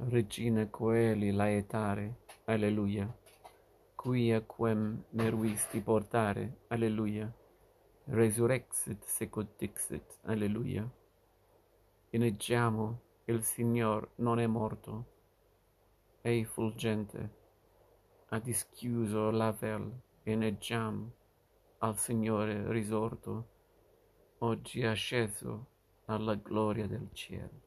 Regina coeli laetare, alleluia. Quia quem meruisti portare, alleluia. Resurrexit secundixit, alleluia. Inneggiamo, il Signor non è morto, ei fulgente, ha dischiuso l'avel, inneggiamo al Signore risorto, oggi è asceso alla gloria del cielo.